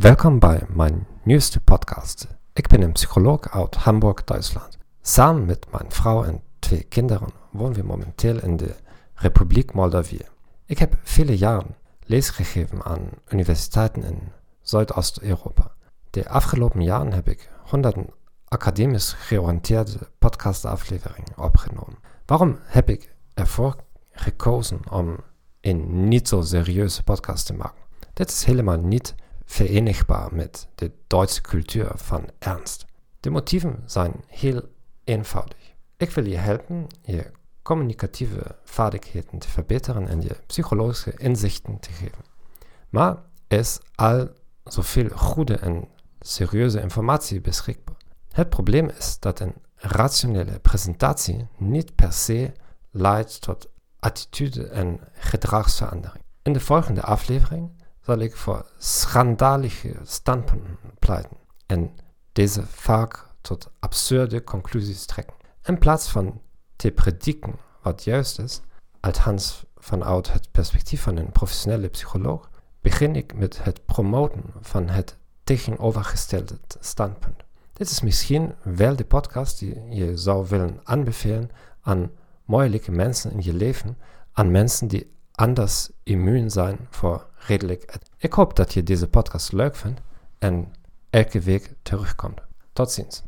Welkom bij mijn nieuwste podcast. Ik ben een psycholoog uit Hamburg, Duitsland. Samen met mijn vrouw en twee kinderen wonen we momenteel in de Republiek Moldawië. Ik heb vele jaren les gegeven aan universiteiten in Zuidoost-Europa. De afgelopen jaren heb ik honderden academisch georiënteerde podcastafleveringen opgenomen. Waarom heb ik ervoor gekozen om een niet zo serieuze podcast te maken? Dit is helemaal niet verenigbaar met de Duitse cultuur van ernst. De motieven zijn heel eenvoudig. Ik wil je helpen, je communicatieve vaardigheden te verbeteren en je psychologische inzichten te geven. Maar er is al zoveel goede en serieuze informatie beschikbaar. Het probleem is dat een rationele presentatie niet per se leidt tot attitude en gedragsverandering. In de volgende aflevering zal ik voor schandalige standpunten pleiten en deze vaak tot absurde conclusies trekken. In plaats van te prediken wat juist is, althans vanuit het perspectief van een professionele psycholoog, begin ik met het promoten van het tegenovergestelde standpunt. Dit is misschien wel de podcast die je zou willen aanbevelen aan moeilijke mensen in je leven, aan mensen die anders immuun zijn voor redelijkheid. Ik hoop dat je deze podcast leuk vindt en elke week terugkomt. Tot ziens.